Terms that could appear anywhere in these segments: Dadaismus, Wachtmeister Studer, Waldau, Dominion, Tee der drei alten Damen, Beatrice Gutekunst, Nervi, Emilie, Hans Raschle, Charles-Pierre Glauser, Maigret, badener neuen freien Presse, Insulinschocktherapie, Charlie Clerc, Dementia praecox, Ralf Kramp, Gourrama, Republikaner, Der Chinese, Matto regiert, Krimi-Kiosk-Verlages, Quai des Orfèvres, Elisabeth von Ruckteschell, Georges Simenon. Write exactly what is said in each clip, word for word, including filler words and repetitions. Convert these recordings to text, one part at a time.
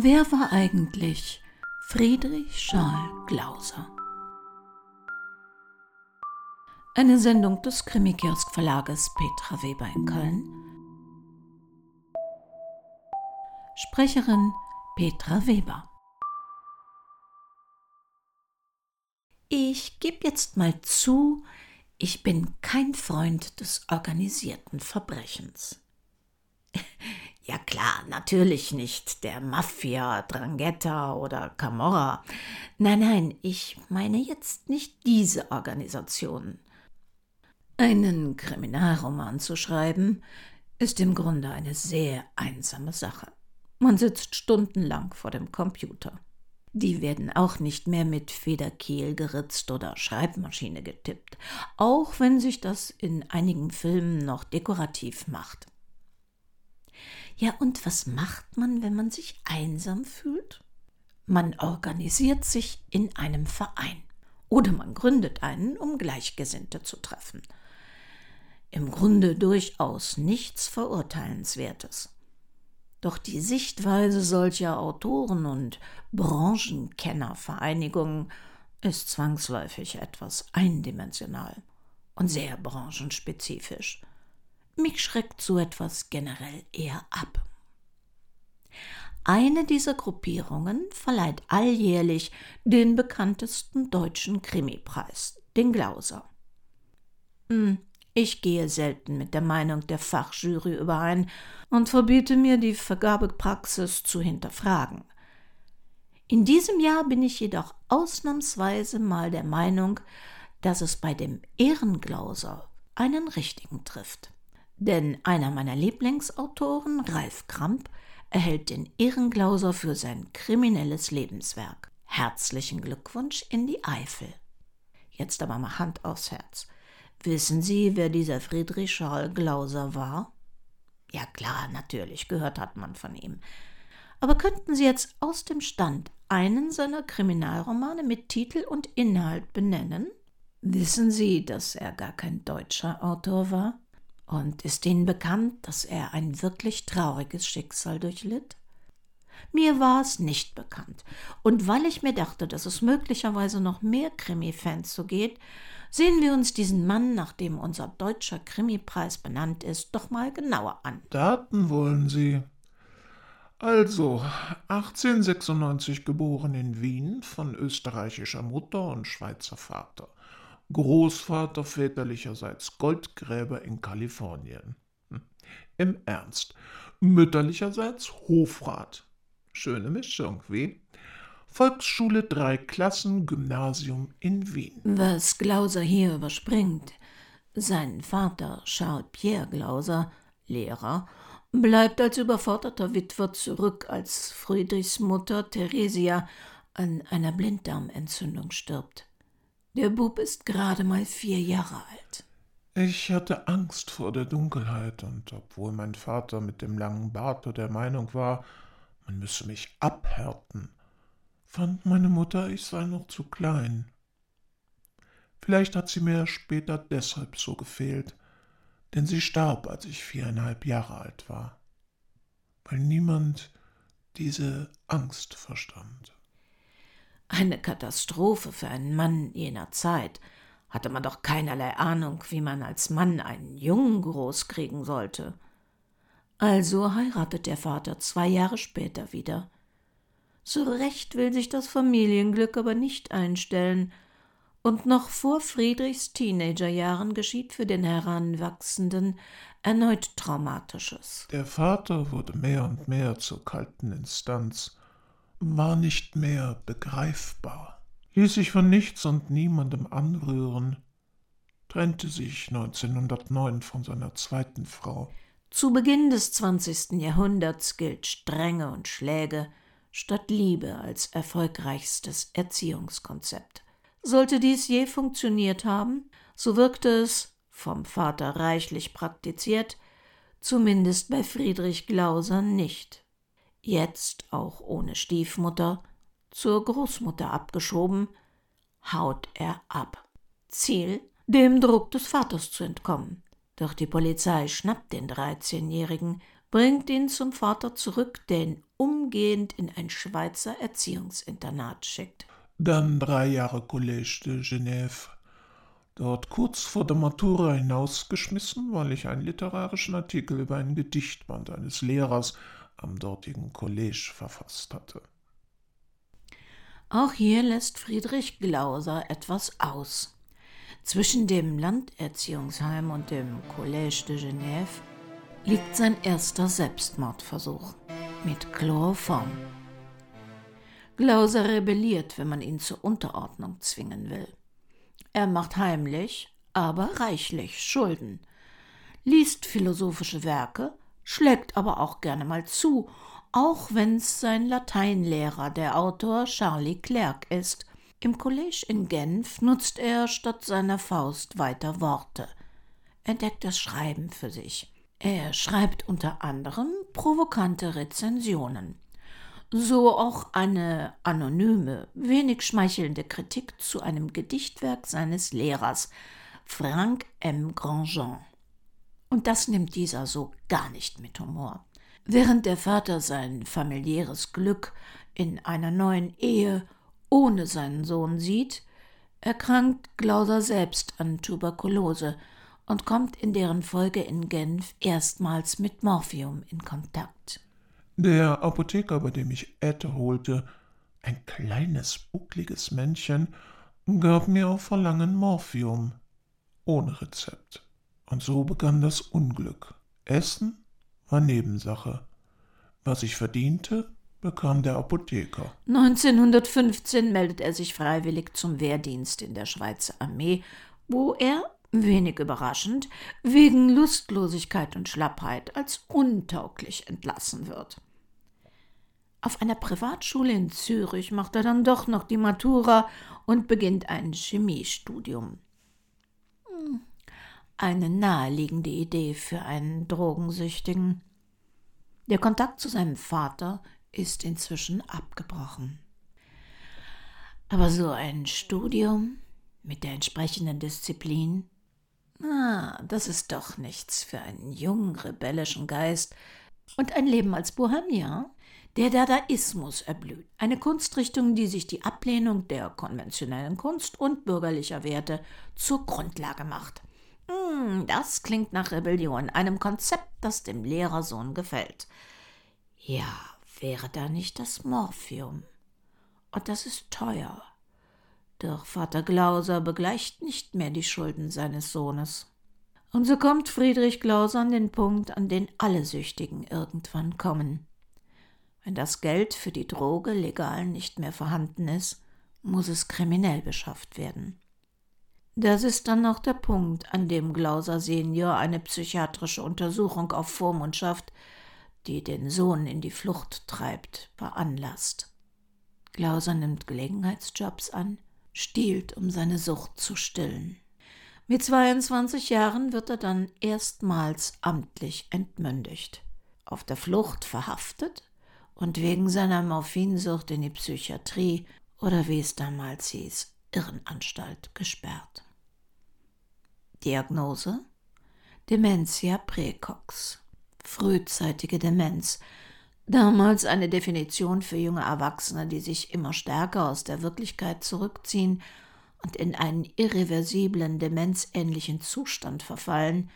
Wer war eigentlich Friedrich Charles Glauser? Eine Sendung des Krimi-Kiosk-Verlages Petra Weber in Köln. Sprecherin Petra Weber. Ich gebe jetzt mal zu, ich bin kein Freund des organisierten Verbrechens. Ja klar, natürlich nicht der Mafia, Drangetta oder Camorra. Nein, nein, ich meine jetzt nicht diese Organisationen. Einen Kriminalroman zu schreiben, ist im Grunde eine sehr einsame Sache. Man sitzt stundenlang vor dem Computer. Die werden auch nicht mehr mit Federkiel geritzt oder Schreibmaschine getippt, auch wenn sich das in einigen Filmen noch dekorativ macht. Ja, und was macht man, wenn man sich einsam fühlt? Man organisiert sich in einem Verein oder man gründet einen, um Gleichgesinnte zu treffen. Im Grunde durchaus nichts Verurteilenswertes. Doch die Sichtweise solcher Autoren und Branchenkennervereinigungen ist zwangsläufig etwas eindimensional und sehr branchenspezifisch. Mich schreckt so etwas generell eher ab. Eine dieser Gruppierungen verleiht alljährlich den bekanntesten deutschen Krimipreis, den Glauser. Ich gehe selten mit der Meinung der Fachjury überein und verbiete mir, die Vergabepraxis zu hinterfragen. In diesem Jahr bin ich jedoch ausnahmsweise mal der Meinung, dass es bei dem Ehrenglauser einen richtigen trifft. Denn einer meiner Lieblingsautoren, Ralf Kramp, erhält den Ehrenglauser für sein kriminelles Lebenswerk. Herzlichen Glückwunsch in die Eifel. Jetzt aber mal Hand aufs Herz. Wissen Sie, wer dieser Friedrich Charles Glauser war? Ja klar, natürlich, gehört hat man von ihm. Aber könnten Sie jetzt aus dem Stand einen seiner Kriminalromane mit Titel und Inhalt benennen? Wissen Sie, dass er gar kein deutscher Autor war? Und ist Ihnen bekannt, dass er ein wirklich trauriges Schicksal durchlitt? Mir war es nicht bekannt. Und weil ich mir dachte, dass es möglicherweise noch mehr Krimi-Fans so geht, sehen wir uns diesen Mann, nach dem unser deutscher Krimi-Preis benannt ist, doch mal genauer an. Daten wollen Sie? Also, achtzehnhundertsechsundneunzig geboren in Wien, von österreichischer Mutter und Schweizer Vater. Großvater väterlicherseits Goldgräber in Kalifornien. Hm. Im Ernst. Mütterlicherseits Hofrat. Schöne Mischung, wie? Volksschule, drei Klassen, Gymnasium in Wien. Was Glauser hier überspringt: Sein Vater, Charles-Pierre Glauser, Lehrer, bleibt als überforderter Witwer zurück, als Friedrichs Mutter, Theresia, an einer Blinddarmentzündung stirbt. Der Bub ist gerade mal vier Jahre alt. Ich hatte Angst vor der Dunkelheit, und obwohl mein Vater mit dem langen Bart der Meinung war, man müsse mich abhärten, fand meine Mutter, ich sei noch zu klein. Vielleicht hat sie mir später deshalb so gefehlt, denn sie starb, als ich viereinhalb Jahre alt war, weil niemand diese Angst verstand. Eine Katastrophe für einen Mann jener Zeit. Hatte man doch keinerlei Ahnung, wie man als Mann einen Jungen großkriegen sollte. Also heiratet der Vater zwei Jahre später wieder. So recht will sich das Familienglück aber nicht einstellen, und noch vor Friedrichs Teenagerjahren geschieht für den Heranwachsenden erneut Traumatisches. Der Vater wurde mehr und mehr zur kalten Instanz, war nicht mehr begreifbar, ließ sich von nichts und niemandem anrühren, trennte sich neunzehnhundertneun von seiner zweiten Frau. Zu Beginn des zwanzigsten Jahrhunderts gilt Strenge und Schläge statt Liebe als erfolgreichstes Erziehungskonzept. Sollte dies je funktioniert haben, so wirkte es, vom Vater reichlich praktiziert, zumindest bei Friedrich Glauser nicht. Jetzt auch ohne Stiefmutter, zur Großmutter abgeschoben, haut er ab. Ziel, dem Druck des Vaters zu entkommen. Doch die Polizei schnappt den dreizehnjährigen, bringt ihn zum Vater zurück, der ihn umgekehrt umgehend in ein Schweizer Erziehungsinternat schickt. Dann drei Jahre Collège de Genève. Dort kurz vor der Matura hinausgeschmissen, weil ich einen literarischen Artikel über ein Gedichtband eines Lehrers am dortigen College verfasst hatte. Auch hier lässt Friedrich Glauser etwas aus. Zwischen dem Landerziehungsheim und dem Collège de Genève liegt sein erster Selbstmordversuch mit Chloroform. Glauser rebelliert, wenn man ihn zur Unterordnung zwingen will. Er macht heimlich, aber reichlich Schulden, liest philosophische Werke, schlägt aber auch gerne mal zu, auch wenn's sein Lateinlehrer, der Autor Charlie Clerc, ist. Im College in Genf nutzt er statt seiner Faust weiter Worte, entdeckt das Schreiben für sich. Er schreibt unter anderem provokante Rezensionen. So auch eine anonyme, wenig schmeichelnde Kritik zu einem Gedichtwerk seines Lehrers, Frank M. Grandjean. Und das nimmt dieser so gar nicht mit Humor. Während der Vater sein familiäres Glück in einer neuen Ehe ohne seinen Sohn sieht, erkrankt Glauser selbst an Tuberkulose und kommt in deren Folge in Genf erstmals mit Morphium in Kontakt. Der Apotheker, bei dem ich Ette holte, ein kleines, buckliges Männchen, gab mir auf Verlangen Morphium, ohne Rezept. Und so begann das Unglück. Essen war Nebensache. Was ich verdiente, bekam der Apotheker. neunzehnhundertfünfzehn meldet er sich freiwillig zum Wehrdienst in der Schweizer Armee, wo er, wenig überraschend, wegen Lustlosigkeit und Schlappheit als untauglich entlassen wird. Auf einer Privatschule in Zürich macht er dann doch noch die Matura und beginnt ein Chemiestudium. Eine naheliegende Idee für einen Drogensüchtigen. Der Kontakt zu seinem Vater ist inzwischen abgebrochen. Aber so ein Studium mit der entsprechenden Disziplin? Ah, das ist doch nichts für einen jungen, rebellischen Geist. Und ein Leben als Bohemian? Der Dadaismus erblüht, eine Kunstrichtung, die sich die Ablehnung der konventionellen Kunst und bürgerlicher Werte zur Grundlage macht. Hm, das klingt nach Rebellion, einem Konzept, das dem Lehrersohn gefällt. Ja, wäre da nicht das Morphium? Und das ist teuer. Doch Vater Glauser begleicht nicht mehr die Schulden seines Sohnes. Und so kommt Friedrich Glauser an den Punkt, an den alle Süchtigen irgendwann kommen. Wenn das Geld für die Droge legal nicht mehr vorhanden ist, muss es kriminell beschafft werden. Das ist dann noch der Punkt, an dem Glauser Senior eine psychiatrische Untersuchung auf Vormundschaft, die den Sohn in die Flucht treibt, veranlasst. Glauser nimmt Gelegenheitsjobs an, stiehlt, um seine Sucht zu stillen. Mit zweiundzwanzig Jahren wird er dann erstmals amtlich entmündigt, auf der Flucht verhaftet und wegen seiner Morphinsucht in die Psychiatrie oder wie es damals hieß, Irrenanstalt gesperrt. Diagnose: Dementia praecox, frühzeitige Demenz, damals eine Definition für junge Erwachsene, die sich immer stärker aus der Wirklichkeit zurückziehen und in einen irreversiblen, demenzähnlichen Zustand verfallen,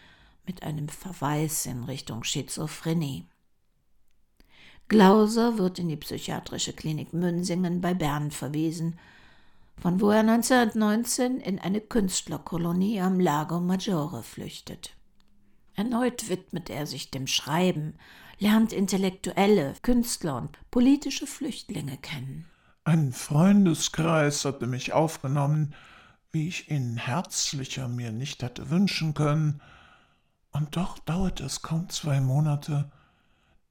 mit einem Verweis in Richtung Schizophrenie. Glauser wird in die psychiatrische Klinik Münsingen bei Bern verwiesen, von wo er neunzehnhundertneunzehn in eine Künstlerkolonie am Lago Maggiore flüchtet. Erneut widmet er sich dem Schreiben, lernt Intellektuelle, Künstler und politische Flüchtlinge kennen. Ein Freundeskreis hatte mich aufgenommen, wie ich ihn herzlicher mir nicht hätte wünschen können, und doch dauerte es kaum zwei Monate,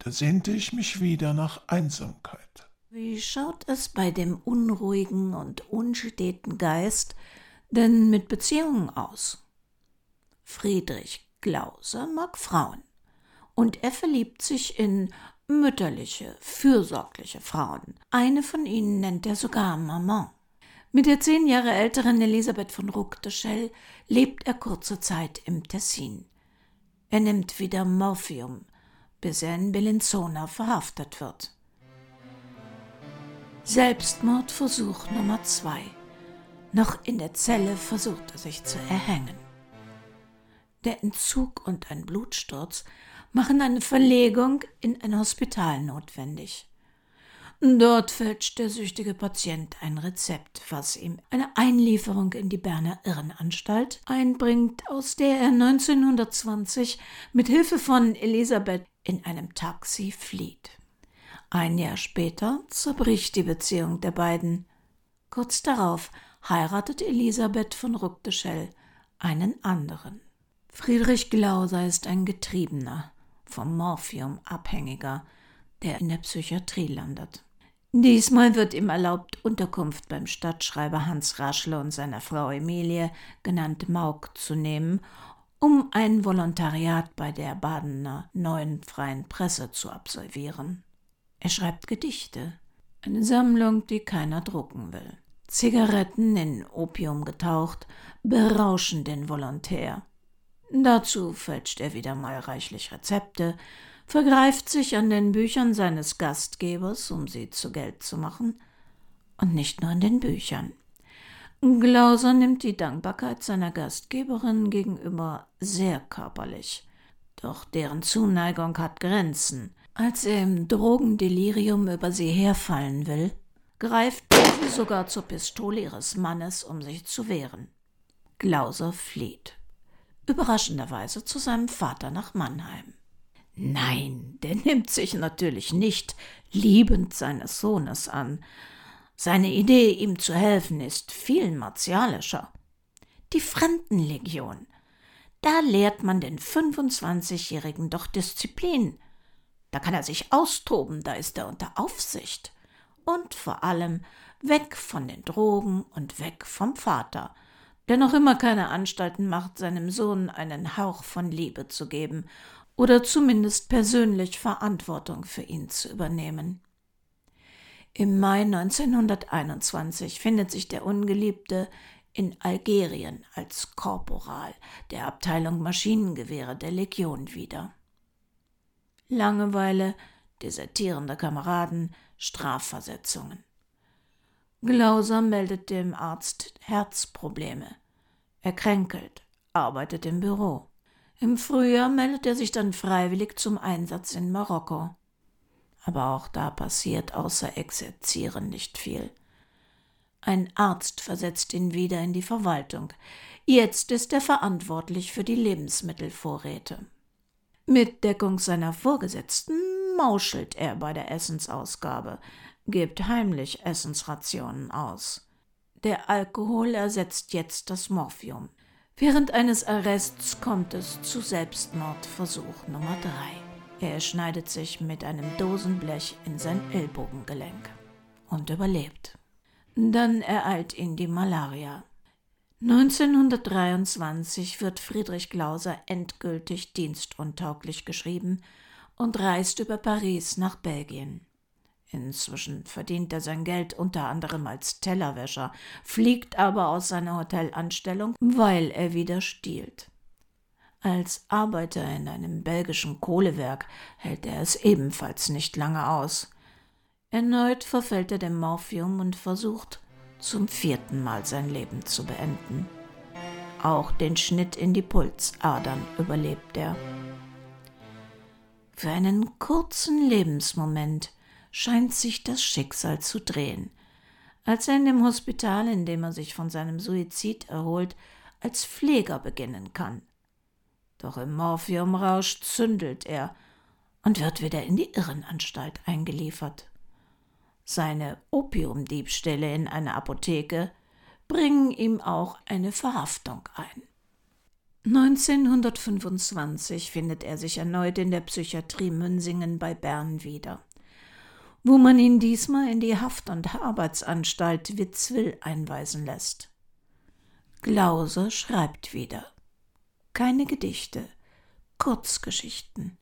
da sehnte ich mich wieder nach Einsamkeit. Wie schaut es bei dem unruhigen und unsteten Geist denn mit Beziehungen aus? Friedrich Glauser mag Frauen und er verliebt sich in mütterliche, fürsorgliche Frauen. Eine von ihnen nennt er sogar Maman. Mit der zehn Jahre älteren Elisabeth von Ruckteschell lebt er kurze Zeit im Tessin. Er nimmt wieder Morphium, bis er in Bellinzona verhaftet wird. Selbstmordversuch Nummer zwei. Noch in der Zelle versucht er sich zu erhängen. Der Entzug und ein Blutsturz machen eine Verlegung in ein Hospital notwendig. Dort fälscht der süchtige Patient ein Rezept, was ihm eine Einlieferung in die Berner Irrenanstalt einbringt, aus der er neunzehnhundertzwanzig mit Hilfe von Elisabeth in einem Taxi flieht. Ein Jahr später zerbricht die Beziehung der beiden. Kurz darauf heiratet Elisabeth von Ruckteschell einen anderen. Friedrich Glauser ist ein Getriebener, vom Morphium abhängiger, der in der Psychiatrie landet. Diesmal wird ihm erlaubt, Unterkunft beim Stadtschreiber Hans Raschle und seiner Frau Emilie, genannt Mauck, zu nehmen, um ein Volontariat bei der Badener Neuen Freien Presse zu absolvieren. Er schreibt Gedichte, eine Sammlung, die keiner drucken will. Zigaretten, in Opium getaucht, berauschen den Volontär. Dazu fälscht er wieder mal reichlich Rezepte, vergreift sich an den Büchern seines Gastgebers, um sie zu Geld zu machen, und nicht nur an den Büchern. Glauser nimmt die Dankbarkeit seiner Gastgeberin gegenüber sehr körperlich, doch deren Zuneigung hat Grenzen. Als er im Drogendelirium über sie herfallen will, greift sie sogar zur Pistole ihres Mannes, um sich zu wehren. Glauser flieht, überraschenderweise zu seinem Vater nach Mannheim. Nein, der nimmt sich natürlich nicht liebend seines Sohnes an. Seine Idee, ihm zu helfen, ist viel martialischer. Die Fremdenlegion. Da lehrt man den fünfundzwanzigjährigen doch Disziplin. Da kann er sich austoben, da ist er unter Aufsicht. Und vor allem weg von den Drogen und weg vom Vater, der noch immer keine Anstalten macht, seinem Sohn einen Hauch von Liebe zu geben oder zumindest persönlich Verantwortung für ihn zu übernehmen. Im Mai neunzehnhunderteinundzwanzig findet sich der Ungeliebte in Algerien als Korporal der Abteilung Maschinengewehre der Legion wieder. Langeweile, desertierende Kameraden, Strafversetzungen. Glauser meldet dem Arzt Herzprobleme. Er kränkelt, arbeitet im Büro. Im Frühjahr meldet er sich dann freiwillig zum Einsatz in Marokko. Aber auch da passiert außer Exerzieren nicht viel. Ein Arzt versetzt ihn wieder in die Verwaltung. Jetzt ist er verantwortlich für die Lebensmittelvorräte. Mit Deckung seiner Vorgesetzten mauschelt er bei der Essensausgabe, gibt heimlich Essensrationen aus. Der Alkohol ersetzt jetzt das Morphium. Während eines Arrests kommt es zu Selbstmordversuch Nummer drei. Er schneidet sich mit einem Dosenblech in sein Ellbogengelenk und überlebt. Dann ereilt ihn die Malaria. neunzehnhundertdreiundzwanzig wird Friedrich Glauser endgültig dienstuntauglich geschrieben und reist über Paris nach Belgien. Inzwischen verdient er sein Geld unter anderem als Tellerwäscher, fliegt aber aus seiner Hotelanstellung, weil er wieder stiehlt. Als Arbeiter in einem belgischen Kohlewerk hält er es ebenfalls nicht lange aus. Erneut verfällt er dem Morphium und versucht, zum vierten Mal sein Leben zu beenden. Auch den Schnitt in die Pulsadern überlebt er. Für einen kurzen Lebensmoment scheint sich das Schicksal zu drehen, als er in dem Hospital, in dem er sich von seinem Suizid erholt, als Pfleger beginnen kann. Doch im Morphiumrausch zündelt er und wird wieder in die Irrenanstalt eingeliefert. Seine Opiumdiebstähle in einer Apotheke bringen ihm auch eine Verhaftung ein. neunzehnhundertfünfundzwanzig findet er sich erneut in der Psychiatrie Münsingen bei Bern wieder, wo man ihn diesmal in die Haft- und Arbeitsanstalt Witzwil einweisen lässt. Glauser schreibt wieder. Keine Gedichte, Kurzgeschichten.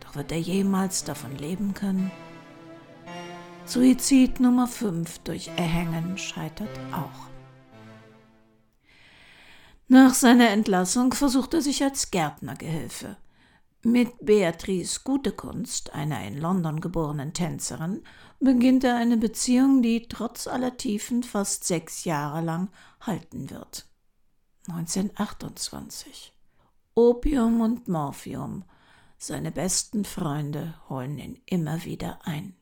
Doch wird er jemals davon leben können? Suizid Nummer fünf durch Erhängen scheitert auch. Nach seiner Entlassung versucht er sich als Gärtnergehilfe. Mit Beatrice Gutekunst, einer in London geborenen Tänzerin, beginnt er eine Beziehung, die trotz aller Tiefen fast sechs Jahre lang halten wird. neunzehnhundertachtundzwanzig. Opium und Morphium, seine besten Freunde, holen ihn immer wieder ein.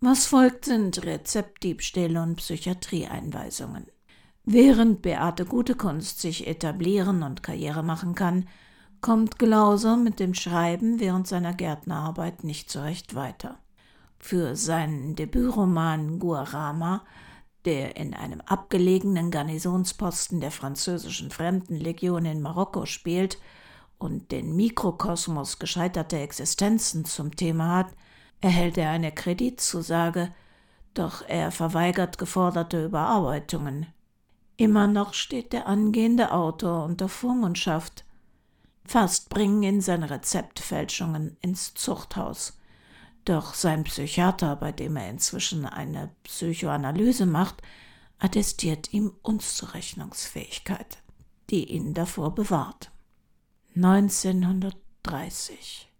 Was folgt, sind Rezeptdiebstähle und Psychiatrieeinweisungen. Während Beate Gutekunst sich etablieren und Karriere machen kann, kommt Glauser mit dem Schreiben während seiner Gärtnerarbeit nicht so recht weiter. Für seinen Debütroman Gourrama, der in einem abgelegenen Garnisonsposten der französischen Fremdenlegion in Marokko spielt und den Mikrokosmos gescheiterter Existenzen zum Thema hat, erhält er eine Kreditzusage, doch er verweigert geforderte Überarbeitungen. Immer noch steht der angehende Autor unter Vormundschaft. Fast bringen ihn seine Rezeptfälschungen ins Zuchthaus. Doch sein Psychiater, bei dem er inzwischen eine Psychoanalyse macht, attestiert ihm Unzurechnungsfähigkeit, die ihn davor bewahrt. neunzehnhundertdreißig.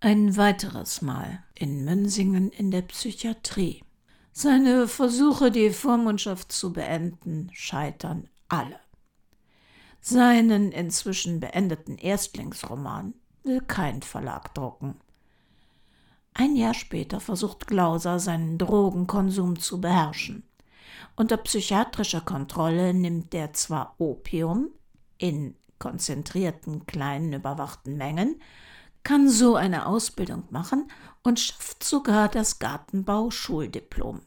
Ein weiteres Mal in Münsingen in der Psychiatrie. Seine Versuche, die Vormundschaft zu beenden, scheitern alle. Seinen inzwischen beendeten Erstlingsroman will kein Verlag drucken. Ein Jahr später versucht Glauser, seinen Drogenkonsum zu beherrschen. Unter psychiatrischer Kontrolle nimmt er zwar Opium in konzentrierten, kleinen, überwachten Mengen, kann so eine Ausbildung machen und schafft sogar das Gartenbau-Schuldiplom.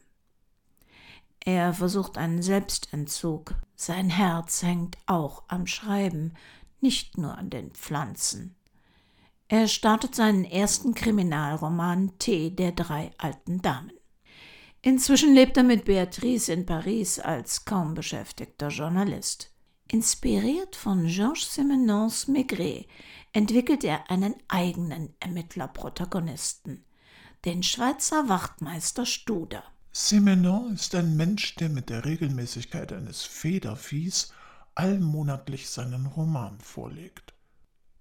Er versucht einen Selbstentzug. Sein Herz hängt auch am Schreiben, nicht nur an den Pflanzen. Er startet seinen ersten Kriminalroman Tee der drei alten Damen. Inzwischen lebt er mit Beatrice in Paris als kaum beschäftigter Journalist. Inspiriert von Georges Simenons Maigret entwickelt er einen eigenen Ermittlerprotagonisten, den Schweizer Wachtmeister Studer. Simenon ist ein Mensch, der mit der Regelmäßigkeit eines Federviehs allmonatlich seinen Roman vorlegt.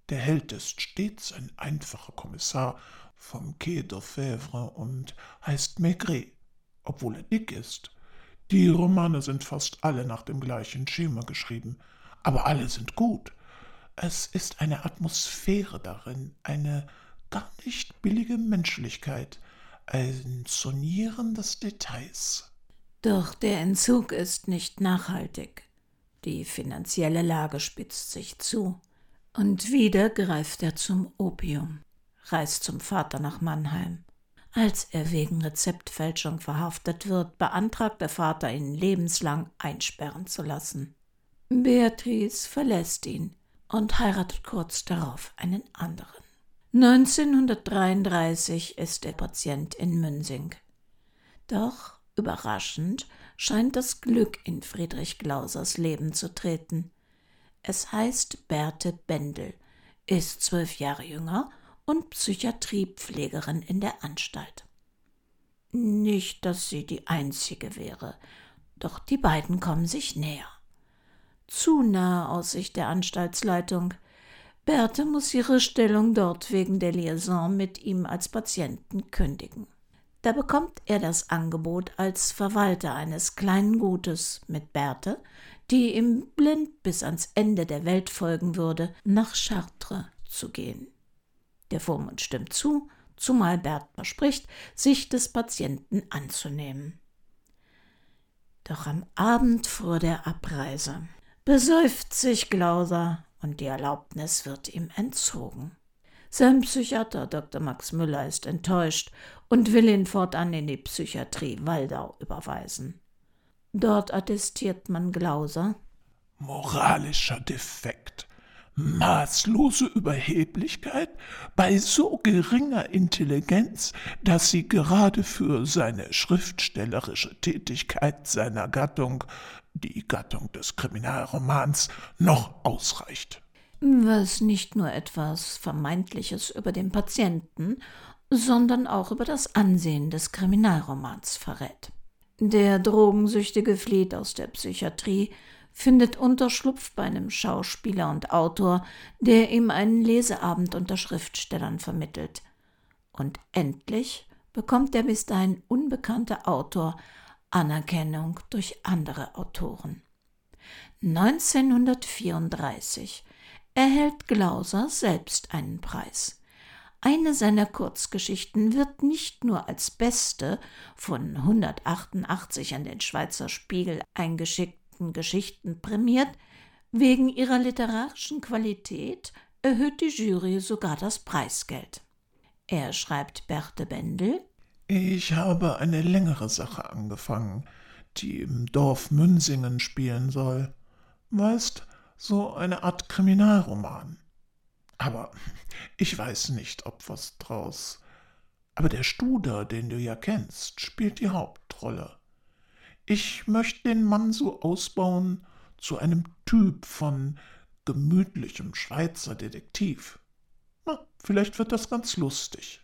Der Held ist stets ein einfacher Kommissar vom Quai des Orfèvres und heißt Maigret, obwohl er dick ist. Die Romane sind fast alle nach dem gleichen Schema geschrieben, aber alle sind gut. Es ist eine Atmosphäre darin, eine gar nicht billige Menschlichkeit, ein Sonieren des Details. Doch der Entzug ist nicht nachhaltig. Die finanzielle Lage spitzt sich zu. Und wieder greift er zum Opium, reist zum Vater nach Mannheim. Als er wegen Rezeptfälschung verhaftet wird, beantragt der Vater, ihn lebenslang einsperren zu lassen. Beatrice verlässt ihn und heiratet kurz darauf einen anderen. neunzehnhundertdreiunddreißig ist der Patient in Münsing. Doch, überraschend, scheint das Glück in Friedrich Glausers Leben zu treten. Es heißt Berthe Bendel, ist zwölf Jahre jünger und Psychiatriepflegerin in der Anstalt. Nicht, dass sie die einzige wäre, doch die beiden kommen sich näher. Zu nah aus Sicht der Anstaltsleitung. Berthe muss ihre Stellung dort wegen der Liaison mit ihm als Patienten kündigen. Da bekommt er das Angebot, als Verwalter eines kleinen Gutes mit Berthe, die ihm blind bis ans Ende der Welt folgen würde, nach Chartres zu gehen. Der Vormund stimmt zu, zumal Berthe verspricht, sich des Patienten anzunehmen. Doch am Abend vor der Abreise besäuft sich Glauser und die Erlaubnis wird ihm entzogen. Sein Psychiater Doktor Max Müller ist enttäuscht und will ihn fortan in die Psychiatrie Waldau überweisen. Dort attestiert man Glauser: moralischer Defekt, maßlose Überheblichkeit bei so geringer Intelligenz, dass sie gerade für seine schriftstellerische Tätigkeit seiner Gattung, die Gattung des Kriminalromans, noch ausreicht. Was nicht nur etwas Vermeintliches über den Patienten, sondern auch über das Ansehen des Kriminalromans verrät. Der Drogensüchtige flieht aus der Psychiatrie, findet Unterschlupf bei einem Schauspieler und Autor, der ihm einen Leseabend unter Schriftstellern vermittelt. Und endlich bekommt der bis dahin unbekannte Autor Anerkennung durch andere Autoren. neunzehnhundertvierunddreißig erhält Glauser selbst einen Preis. Eine seiner Kurzgeschichten wird nicht nur als beste von hundertachtundachtzig an den Schweizer Spiegel eingeschickten Geschichten prämiert, wegen ihrer literarischen Qualität erhöht die Jury sogar das Preisgeld. Er schreibt Berthe Bendel: Ich habe eine längere Sache angefangen, die im Dorf Münsingen spielen soll. Weißt, so eine Art Kriminalroman. Aber ich weiß nicht, ob was draus. Aber der Studer, den du ja kennst, spielt die Hauptrolle. Ich möchte den Mann so ausbauen zu einem Typ von gemütlichem Schweizer Detektiv. Na, vielleicht wird das ganz lustig.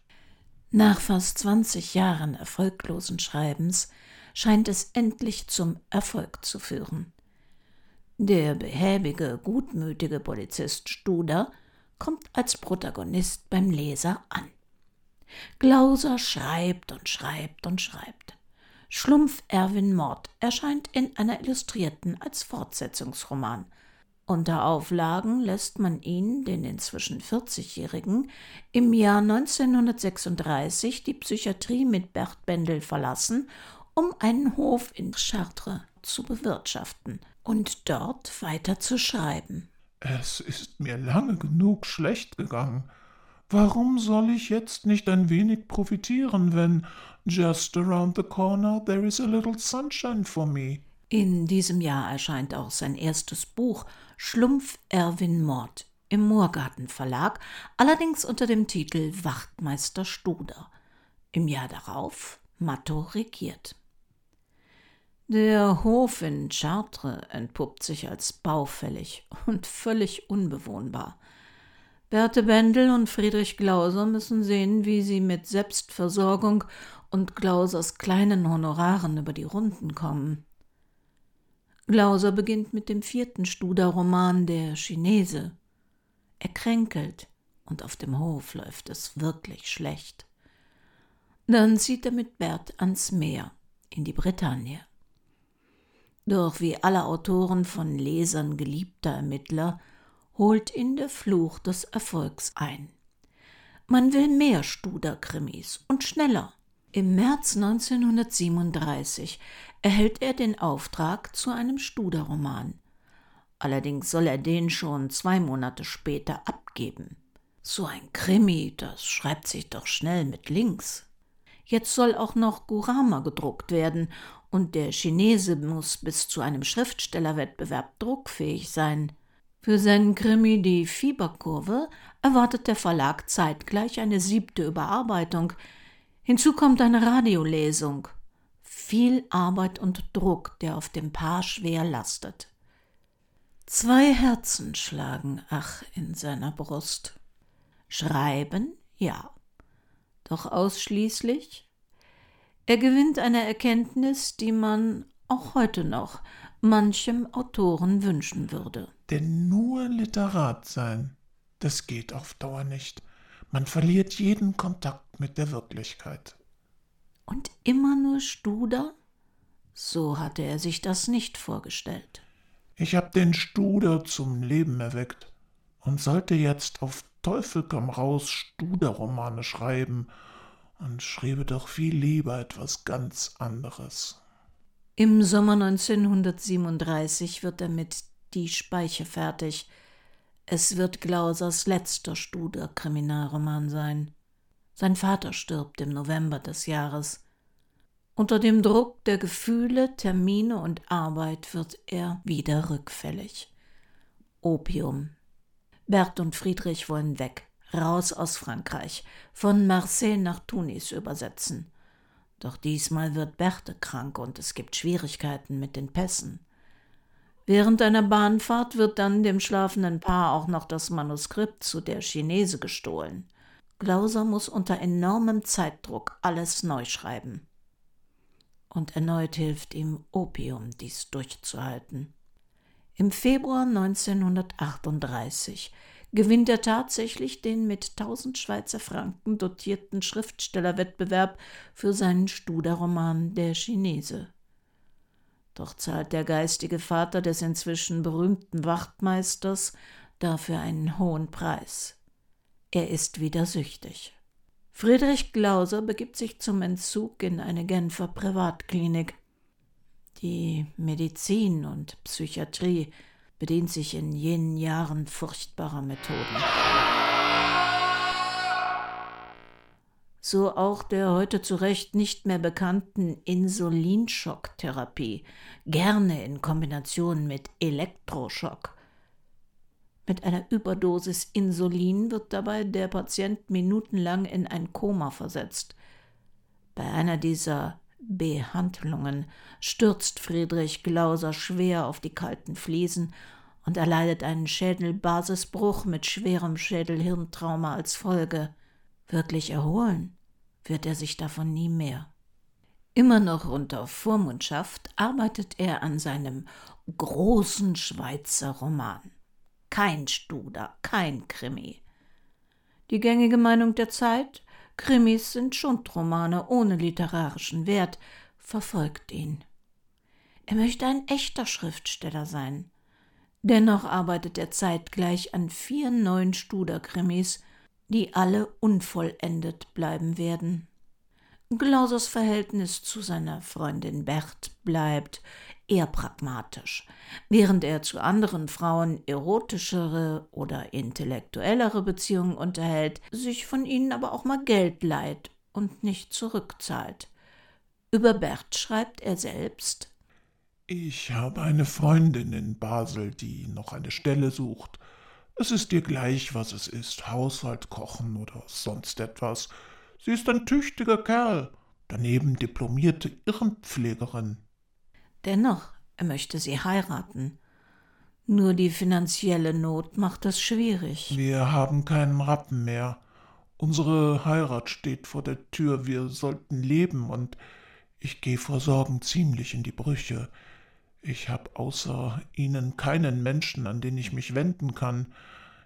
Nach fast zwanzig Jahren erfolglosen Schreibens scheint es endlich zum Erfolg zu führen. Der behäbige, gutmütige Polizist Studer kommt als Protagonist beim Leser an. Glauser schreibt und schreibt und schreibt. Schlumpf Erwin Mord erscheint in einer Illustrierten als Fortsetzungsroman. Unter Auflagen lässt man ihn, den inzwischen vierzigjährigen, im Jahr neunzehnhundertsechsunddreißig die Psychiatrie mit Berthe Bendel verlassen, um einen Hof in Chartres zu bewirtschaften und dort weiter zu schreiben. Es ist mir lange genug schlecht gegangen. Warum soll ich jetzt nicht ein wenig profitieren, wenn just around the corner there is a little sunshine for me? In diesem Jahr erscheint auch sein erstes Buch, Schlumpf Erwin Mord, im Moorgarten Verlag, allerdings unter dem Titel Wachtmeister Studer. Im Jahr darauf Matto regiert. Der Hof in Chartres entpuppt sich als baufällig und völlig unbewohnbar. Berthe Bendel und Friedrich Glauser müssen sehen, wie sie mit Selbstversorgung und Glausers kleinen Honoraren über die Runden kommen. Glauser beginnt mit dem vierten Studer-Roman Der Chinese. Er kränkelt und auf dem Hof läuft es wirklich schlecht. Dann zieht er mit Berthe ans Meer, in die Bretagne. Doch wie alle Autoren von Lesern geliebter Ermittler holt ihn der Fluch des Erfolgs ein. Man will mehr Studer-Krimis und schneller. Im März neunzehnhundertsiebenunddreißig erhält er den Auftrag zu einem Studer-Roman. Allerdings soll er den schon zwei Monate später abgeben. So ein Krimi, das schreibt sich doch schnell mit links. Jetzt soll auch noch Gourrama gedruckt werden und der Chinese muss bis zu einem Schriftstellerwettbewerb druckfähig sein. Für seinen Krimi Die Fieberkurve erwartet der Verlag zeitgleich eine siebte Überarbeitung. Hinzu kommt eine Radiolesung. Viel Arbeit und Druck, der auf dem Paar schwer lastet. Zwei Herzen schlagen ach in seiner Brust. Schreiben, ja. Doch ausschließlich? Er gewinnt eine Erkenntnis, die man auch heute noch manchem Autoren wünschen würde. Denn nur Literat sein, das geht auf Dauer nicht. Man verliert jeden Kontakt mit der Wirklichkeit. Und immer nur Studer? So hatte er sich das nicht vorgestellt. Ich habe den Studer zum Leben erweckt und sollte jetzt auf Teufel komm raus Studer-Romane schreiben und schriebe doch viel lieber etwas ganz anderes. Im Sommer neunzehnhundertsiebenunddreißig wird er mit Die Speiche fertig. Es wird Glausers letzter Studer-Kriminalroman sein. Sein Vater stirbt im November des Jahres. Unter dem Druck der Gefühle, Termine und Arbeit wird er wieder rückfällig. Opium. Berthe und Friedrich wollen weg, raus aus Frankreich, von Marseille nach Tunis übersetzen. Doch diesmal wird Berthe krank und es gibt Schwierigkeiten mit den Pässen. Während einer Bahnfahrt wird dann dem schlafenden Paar auch noch das Manuskript zu Der Chinese gestohlen. Glauser muss unter enormem Zeitdruck alles neu schreiben. Und erneut hilft ihm Opium, dies durchzuhalten. Im Februar neunzehnhundertachtunddreißig gewinnt er tatsächlich den mit tausend Schweizer Franken dotierten Schriftstellerwettbewerb für seinen Studer-Roman Der Chinese. Doch zahlt der geistige Vater des inzwischen berühmten Wachtmeisters dafür einen hohen Preis. Er ist wieder süchtig. Friedrich Glauser begibt sich zum Entzug in eine Genfer Privatklinik. Die Medizin und Psychiatrie bedient sich in jenen Jahren furchtbarer Methoden. So auch der heute zu Recht nicht mehr bekannten Insulinschocktherapie, gerne in Kombination mit Elektroschock. Mit einer Überdosis Insulin wird dabei der Patient minutenlang in ein Koma versetzt. Bei einer dieser Behandlungen stürzt Friedrich Glauser schwer auf die kalten Fliesen und erleidet einen Schädelbasisbruch mit schwerem Schädelhirntrauma als Folge. Wirklich erholen wird er sich davon nie mehr. Immer noch unter Vormundschaft arbeitet er an seinem großen Schweizer Roman. Kein Studer, kein Krimi. Die gängige Meinung der Zeit, Krimis sind Schundromane ohne literarischen Wert, verfolgt ihn. Er möchte ein echter Schriftsteller sein. Dennoch arbeitet er zeitgleich an vier neuen Studer-Krimis, die alle unvollendet bleiben werden. Glausers Verhältnis zu seiner Freundin Berthe bleibt eher pragmatisch. Während er zu anderen Frauen erotischere oder intellektuellere Beziehungen unterhält, sich von ihnen aber auch mal Geld leiht und nicht zurückzahlt. Über Berthe schreibt er selbst: Ich habe eine Freundin in Basel, die noch eine Stelle sucht. Es ist ihr gleich, was es ist, Haushalt, Kochen oder sonst etwas. Sie ist ein tüchtiger Kerl, daneben diplomierte Irrenpflegerin. Dennoch, er möchte sie heiraten. Nur die finanzielle Not macht es schwierig. Wir haben keinen Rappen mehr. Unsere Heirat steht vor der Tür, wir sollten leben und ich gehe vor Sorgen ziemlich in die Brüche. Ich habe außer Ihnen keinen Menschen, an den ich mich wenden kann.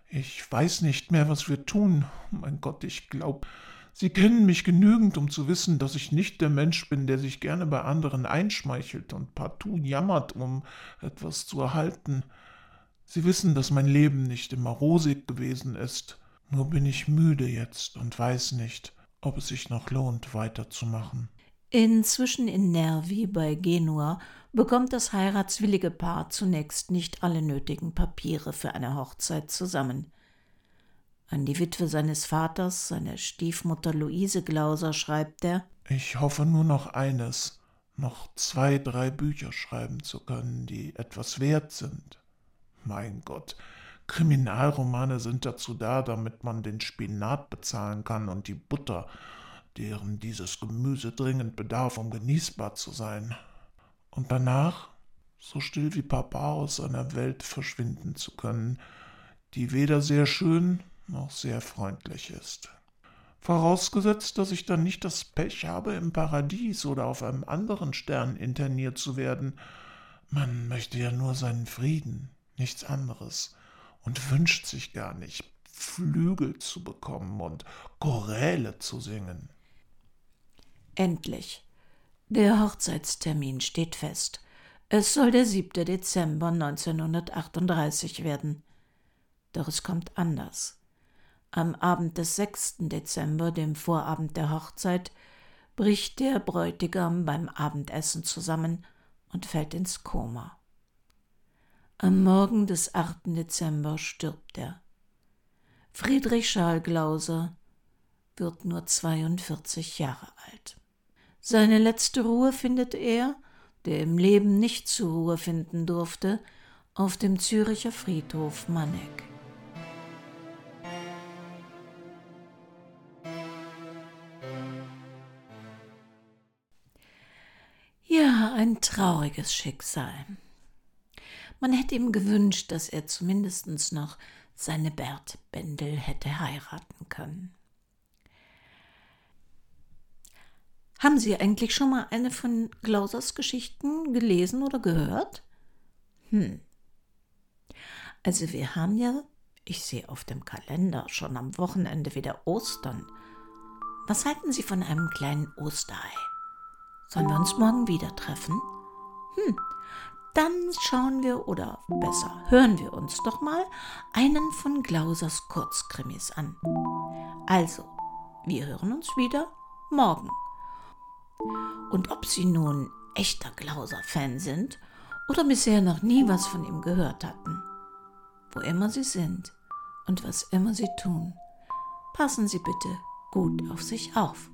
Ich weiß nicht mehr, was wir tun. Mein Gott, ich glaube... Sie kennen mich genügend, um zu wissen, dass ich nicht der Mensch bin, der sich gerne bei anderen einschmeichelt und partout jammert, um etwas zu erhalten. Sie wissen, dass mein Leben nicht immer rosig gewesen ist. Nur bin ich müde jetzt und weiß nicht, ob es sich noch lohnt, weiterzumachen. Inzwischen in Nervi bei Genua bekommt das heiratswillige Paar zunächst nicht alle nötigen Papiere für eine Hochzeit zusammen. An die Witwe seines Vaters, seine Stiefmutter Luise Glauser, schreibt er: Ich hoffe nur noch eines, noch zwei, drei Bücher schreiben zu können, die etwas wert sind. Mein Gott, Kriminalromane sind dazu da, damit man den Spinat bezahlen kann und die Butter, deren dieses Gemüse dringend bedarf, um genießbar zu sein. Und danach, so still wie Papa, aus einer Welt verschwinden zu können, die weder sehr schön noch sehr freundlich ist. Vorausgesetzt, dass ich dann nicht das Pech habe, im Paradies oder auf einem anderen Stern interniert zu werden. Man möchte ja nur seinen Frieden, nichts anderes, und wünscht sich gar nicht, Flügel zu bekommen und Choräle zu singen. Endlich. Der Hochzeitstermin steht fest. Es soll der siebten Dezember neunzehnhundertachtunddreißig werden. Doch es kommt anders. Am Abend des sechsten Dezember, dem Vorabend der Hochzeit, bricht der Bräutigam beim Abendessen zusammen und fällt ins Koma. Am Morgen des achten Dezember stirbt er. Friedrich Charles Glauser wird nur zweiundvierzig Jahre alt. Seine letzte Ruhe findet er, der im Leben nicht zur Ruhe finden durfte, auf dem Züricher Friedhof Manegg. Ja, ein trauriges Schicksal. Man hätte ihm gewünscht, dass er zumindest noch seine Berthe Bendel hätte heiraten können. Haben Sie eigentlich schon mal eine von Glausers Geschichten gelesen oder gehört? Hm, Also wir haben ja, ich sehe auf dem Kalender, schon am Wochenende wieder Ostern. Was halten Sie von einem kleinen Osterei? Sollen wir uns morgen wieder treffen? Hm, dann schauen wir, oder besser, hören wir uns doch mal einen von Glausers Kurzkrimis an. Also, wir hören uns wieder morgen. Und ob Sie nun echter Glauser-Fan sind oder bisher noch nie was von ihm gehört hatten, wo immer Sie sind und was immer Sie tun, passen Sie bitte gut auf sich auf.